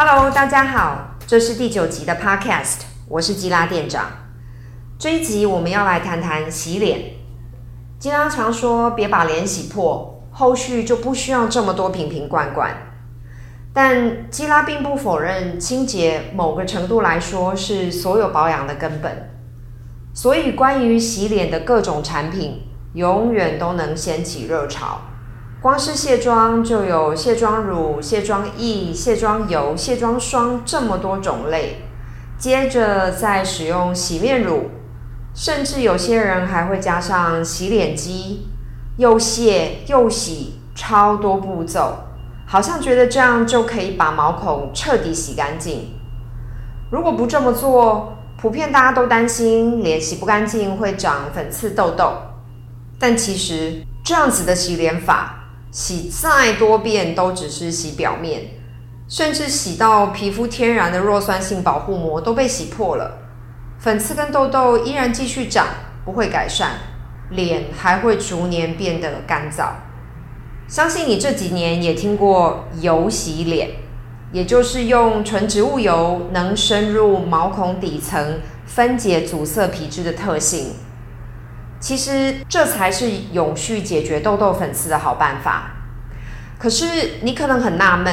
Hello， 大家好，这是第9集的 Podcast， 我是基拉店长。这一集我们要来谈谈洗脸。基拉常说别把脸洗破，后续就不需要这么多瓶瓶罐罐。但基拉并不否认清洁某个程度来说是所有保养的根本，所以关于洗脸的各种产品永远都能掀起热潮。光是卸妆就有卸妆乳、卸妆液、卸妆油、卸妆霜这么多种类，接着再使用洗面乳，甚至有些人还会加上洗脸机，又卸又洗，超多步骤，好像觉得这样就可以把毛孔彻底洗干净。如果不这么做，普遍大家都担心脸洗不干净会长粉刺痘痘，但其实这样子的洗脸法洗再多遍都只是洗表面，甚至洗到皮肤天然的弱酸性保护膜都被洗破了，粉刺跟痘痘依然继续长，不会改善，脸还会逐年变得干燥。相信你这几年也听过油洗脸，也就是用纯植物油能深入毛孔底层分解阻塞皮脂的特性，其实这才是永续解决痘痘粉刺的好办法。可是你可能很纳闷，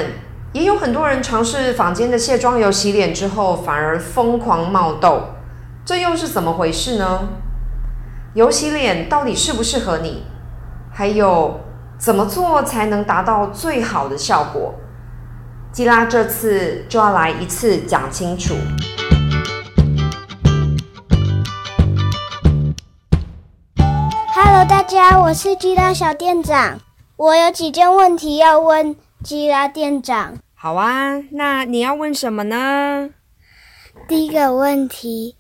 也有很多人尝试坊间的卸妆油洗脸之后反而疯狂冒痘，这又是怎么回事呢？油洗脸到底适不适合你？还有怎么做才能达到最好的效果？基拉这次就要来一次讲清楚。Hello， 大家，我是基拉小店长，我有几件问题要问基拉店长。好啊，那你要问什么呢？第一个问题，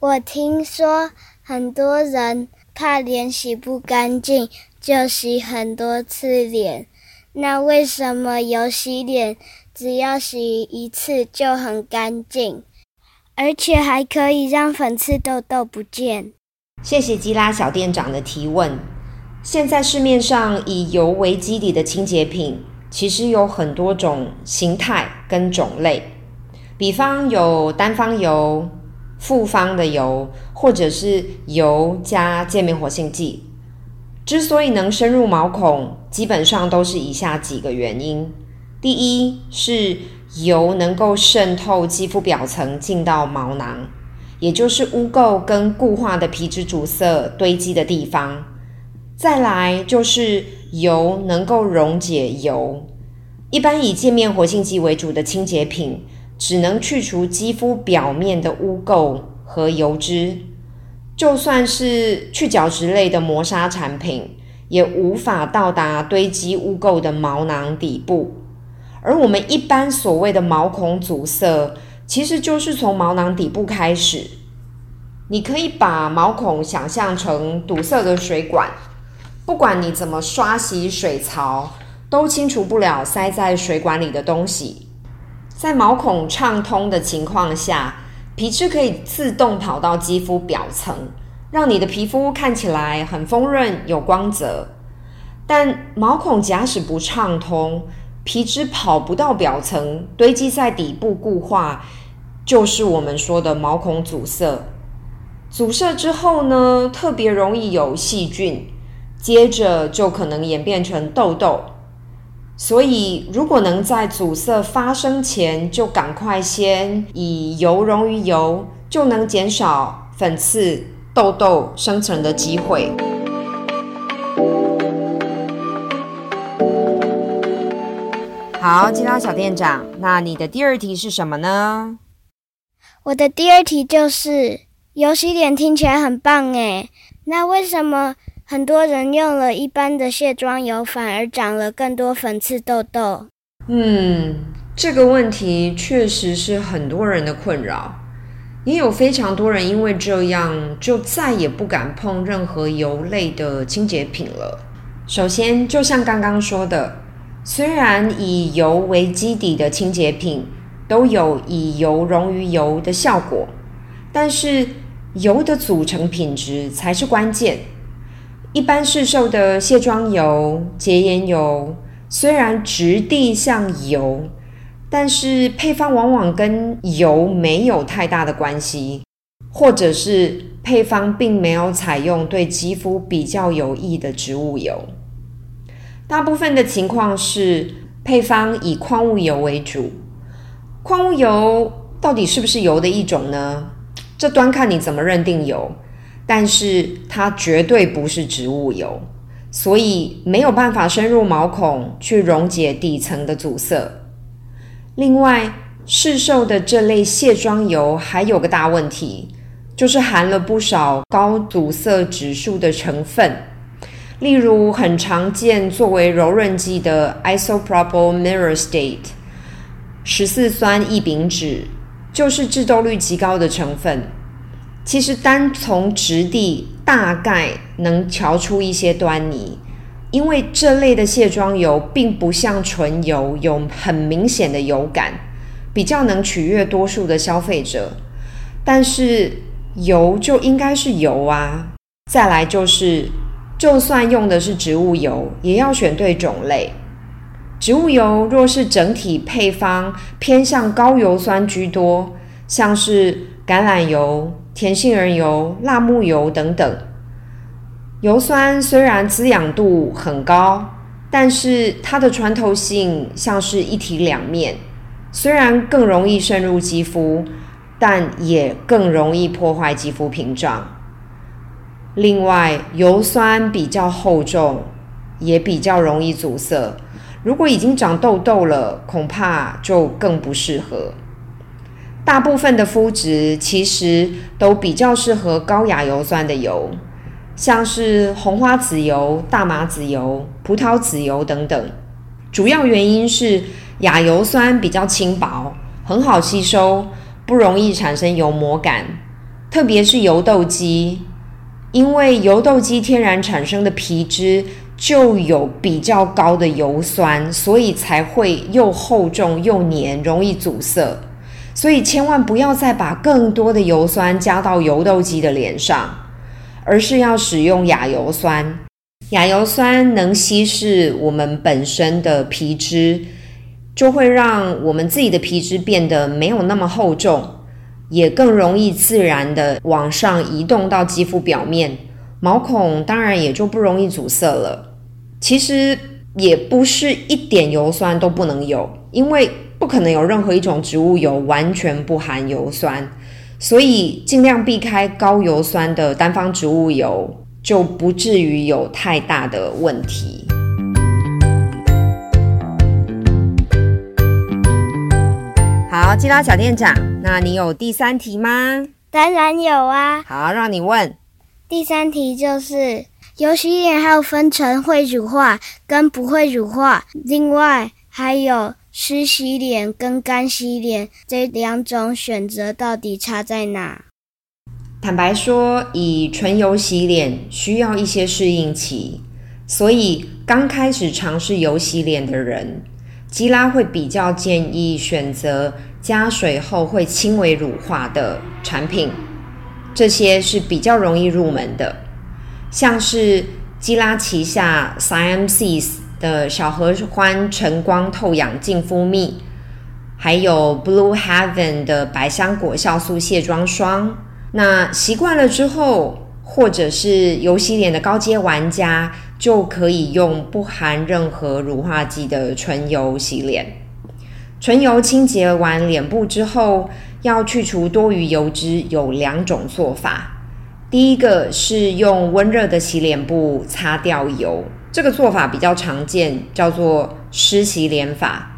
我听说很多人怕脸洗不干净，就洗很多次脸，那为什么油洗脸只要洗一次就很干净，而且还可以让粉刺痘痘不见？谢谢基拉小店长的提问。现在市面上以油为基底的清洁品其实有很多种形态跟种类，比方有单方油、复方的油，或者是油加界面活性剂。之所以能深入毛孔，基本上都是以下几个原因。第一是油能够渗透肌肤表层进到毛囊，也就是污垢跟固化的皮脂阻塞堆积的地方。再来就是油能够溶解油，一般以界面活性剂为主的清洁品只能去除肌肤表面的污垢和油脂，就算是去角质类的磨砂产品也无法到达堆积污垢的毛囊底部。而我们一般所谓的毛孔阻塞其实就是从毛囊底部开始，你可以把毛孔想象成堵塞的水管，不管你怎么刷洗水槽，都清除不了塞在水管里的东西。在毛孔畅通的情况下，皮脂可以自动跑到肌肤表层，让你的皮肤看起来很丰润有光泽。但毛孔假使不畅通，皮脂跑不到表层，堆积在底部固化，就是我们说的毛孔阻塞。阻塞之后呢，特别容易有细菌，接着就可能演变成痘痘。所以如果能在阻塞发生前就赶快先以油溶于油，就能减少粉刺、痘痘生成的机会。好，基拉小店长，那你的第二题是什么呢？我的第二题就是油洗脸听起来很棒耶，那为什么很多人用了一般的卸妆油反而长了更多粉刺痘痘？这个问题确实是很多人的困扰，也有非常多人因为这样就再也不敢碰任何油类的清洁品了。首先就像刚刚说的，虽然以油为基底的清洁品都有以油溶于油的效果，但是油的组成品质才是关键。一般市售的卸妆油、洁颜油虽然质地像油，但是配方往往跟油没有太大的关系，或者是配方并没有采用对肌肤比较有益的植物油。大部分的情况是配方以矿物油为主。矿物油到底是不是油的一种呢？这端看你怎么认定油，但是它绝对不是植物油，所以没有办法深入毛孔去溶解底层的阻塞。另外，市售的这类卸妆油还有个大问题，就是含了不少高阻塞指数的成分，例如很常见作为柔润剂的 isopropyl myristate 14酸异丙酯，就是致痘率极高的成分。其实单从质地大概能瞧出一些端倪，因为这类的卸妆油并不像纯油有很明显的油感，比较能取悦多数的消费者。但是油就应该是油啊。再来就是就算用的是植物油，也要选对种类。植物油若是整体配方偏向高油酸居多，像是橄榄油、甜杏仁油、辣木油等等，油酸虽然滋养度很高，但是它的穿透性像是一体两面，虽然更容易渗入肌肤，但也更容易破坏肌肤屏障。另外，油酸比较厚重，也比较容易阻塞，如果已经长痘痘了，恐怕就更不适合。大部分的肤质其实都比较适合高亚油酸的油，像是红花籽油、大麻籽油、葡萄籽油等等。主要原因是亚油酸比较轻薄，很好吸收，不容易产生油膜感，特别是油痘肌，因为油痘肌天然产生的皮脂就有比较高的油酸，所以才会又厚重又黏，容易阻塞。所以千万不要再把更多的油酸加到油痘肌的脸上，而是要使用亚油酸。亚油酸能稀释我们本身的皮脂，就会让我们自己的皮脂变得没有那么厚重，也更容易自然的往上移动到肌肤表面，毛孔当然也就不容易阻塞了。其实也不是一点油酸都不能有，因为不可能有任何一种植物油完全不含油酸，所以尽量避开高油酸的单方植物油，就不至于有太大的问题。好，基拉小店长，那你有第三题吗？当然有啊。好，让你问。第三题就是油洗脸还有分成会乳化跟不会乳化，另外还有湿洗脸跟干洗脸，这两种选择到底差在哪？坦白说，以纯油洗脸需要一些适应期，所以刚开始尝试油洗脸的人，基拉会比较建议选择加水后会轻微乳化的产品，这些是比较容易入门的。像是基拉旗下 Sciam Seas 的小合欢晨光透氧净肤蜜，还有 Blue Heaven 的百香果酵素卸妆霜。那习惯了之后，或者是油洗脸的高阶玩家，就可以用不含任何乳化剂的纯油洗脸。纯油清洁完脸部之后，要去除多余油脂有两种做法。第一个是用温热的洗脸布擦掉油，这个做法比较常见，叫做湿洗脸法。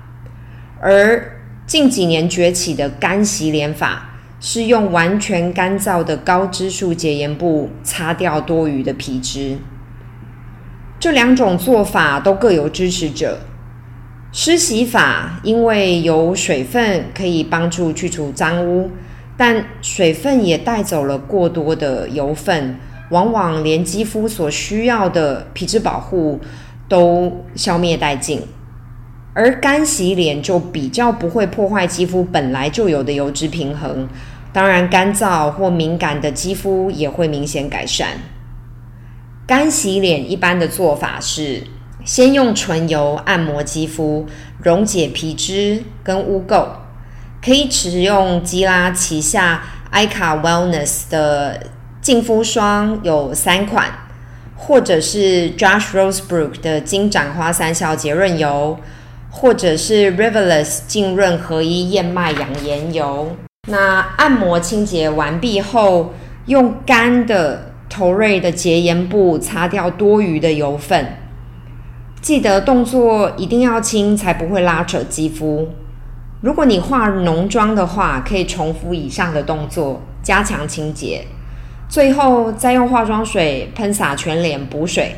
而近几年崛起的干洗脸法，是用完全干燥的高脂素洁颜布擦掉多余的皮脂。这两种做法都各有支持者。湿洗法因为有水分可以帮助去除脏污，但水分也带走了过多的油分，往往连肌肤所需要的皮脂保护都消灭殆尽。而干洗脸就比较不会破坏肌肤本来就有的油脂平衡，当然干燥或敏感的肌肤也会明显改善。干洗脸一般的做法是先用唇油按摩肌肤，溶解皮脂跟污垢。可以使用基拉旗下 Ika Wellness 的净肤霜有3款，或者是 Josh Rosebrook 的金盏花三效洁润油，或者是 Rivalis 净润合一燕麦养颜油。那按摩清洁完毕后，用干的头锐的洁颜布擦掉多余的油分，记得动作一定要轻，才不会拉扯肌肤。如果你化浓妆的话，可以重复以上的动作，加强清洁，最后再用化妆水喷洒全脸补水，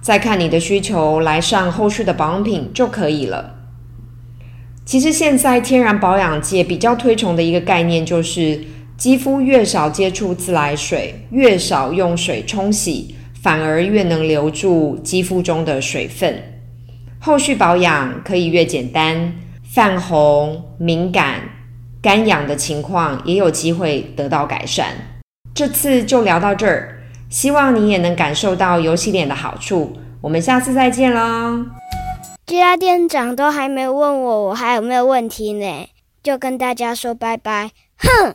再看你的需求来上后续的保养品就可以了。其实现在天然保养界比较推崇的一个概念就是，肌肤越少接触自来水，越少用水冲洗，反而越能留住肌肤中的水分。后续保养可以越简单，泛红、敏感、干痒的情况也有机会得到改善。这次就聊到这儿。希望你也能感受到油洗脸的好处，我们下次再见喽。基拉店长都还没问我还有没有问题呢，就跟大家说拜拜，哼。